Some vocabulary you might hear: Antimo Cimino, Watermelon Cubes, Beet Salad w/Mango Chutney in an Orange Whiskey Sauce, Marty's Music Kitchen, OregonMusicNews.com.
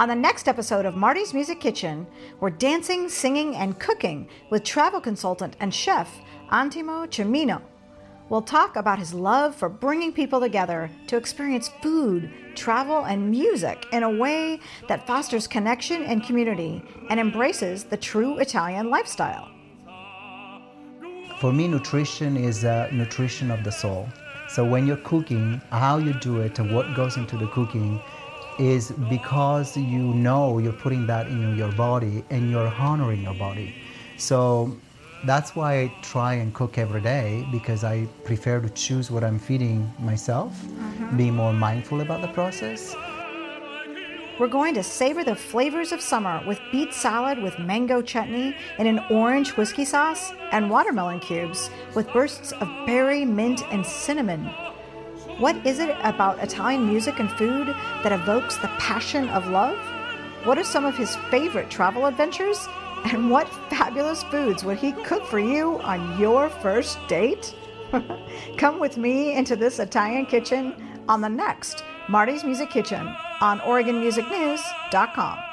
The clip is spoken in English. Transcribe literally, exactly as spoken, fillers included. On the next episode of Marty's Music Kitchen, we're dancing, singing, and cooking with travel consultant and chef Antimo Cimino. We'll talk about his love for bringing people together to experience food, travel, and music in a way that fosters connection and community and embraces the true Italian lifestyle. For me, nutrition is uh, nutrition of the soul. So when you're cooking, how you do it and what goes into the cooking is because you know you're putting that in your body and you're honoring your body. So that's why I try and cook every day, because I prefer to choose what I'm feeding myself, mm-hmm. be more mindful about the process. We're going to savor the flavors of summer with beet salad with mango chutney in an orange whiskey sauce and watermelon cubes with bursts of berry, mint, and cinnamon. What is it about Italian music and food that evokes the passion of love? What are some of his favorite travel adventures? And what fabulous foods would he cook for you on your first date? Come with me into this Italian kitchen on the next Marty's Music Kitchen on Oregon Music News dot com.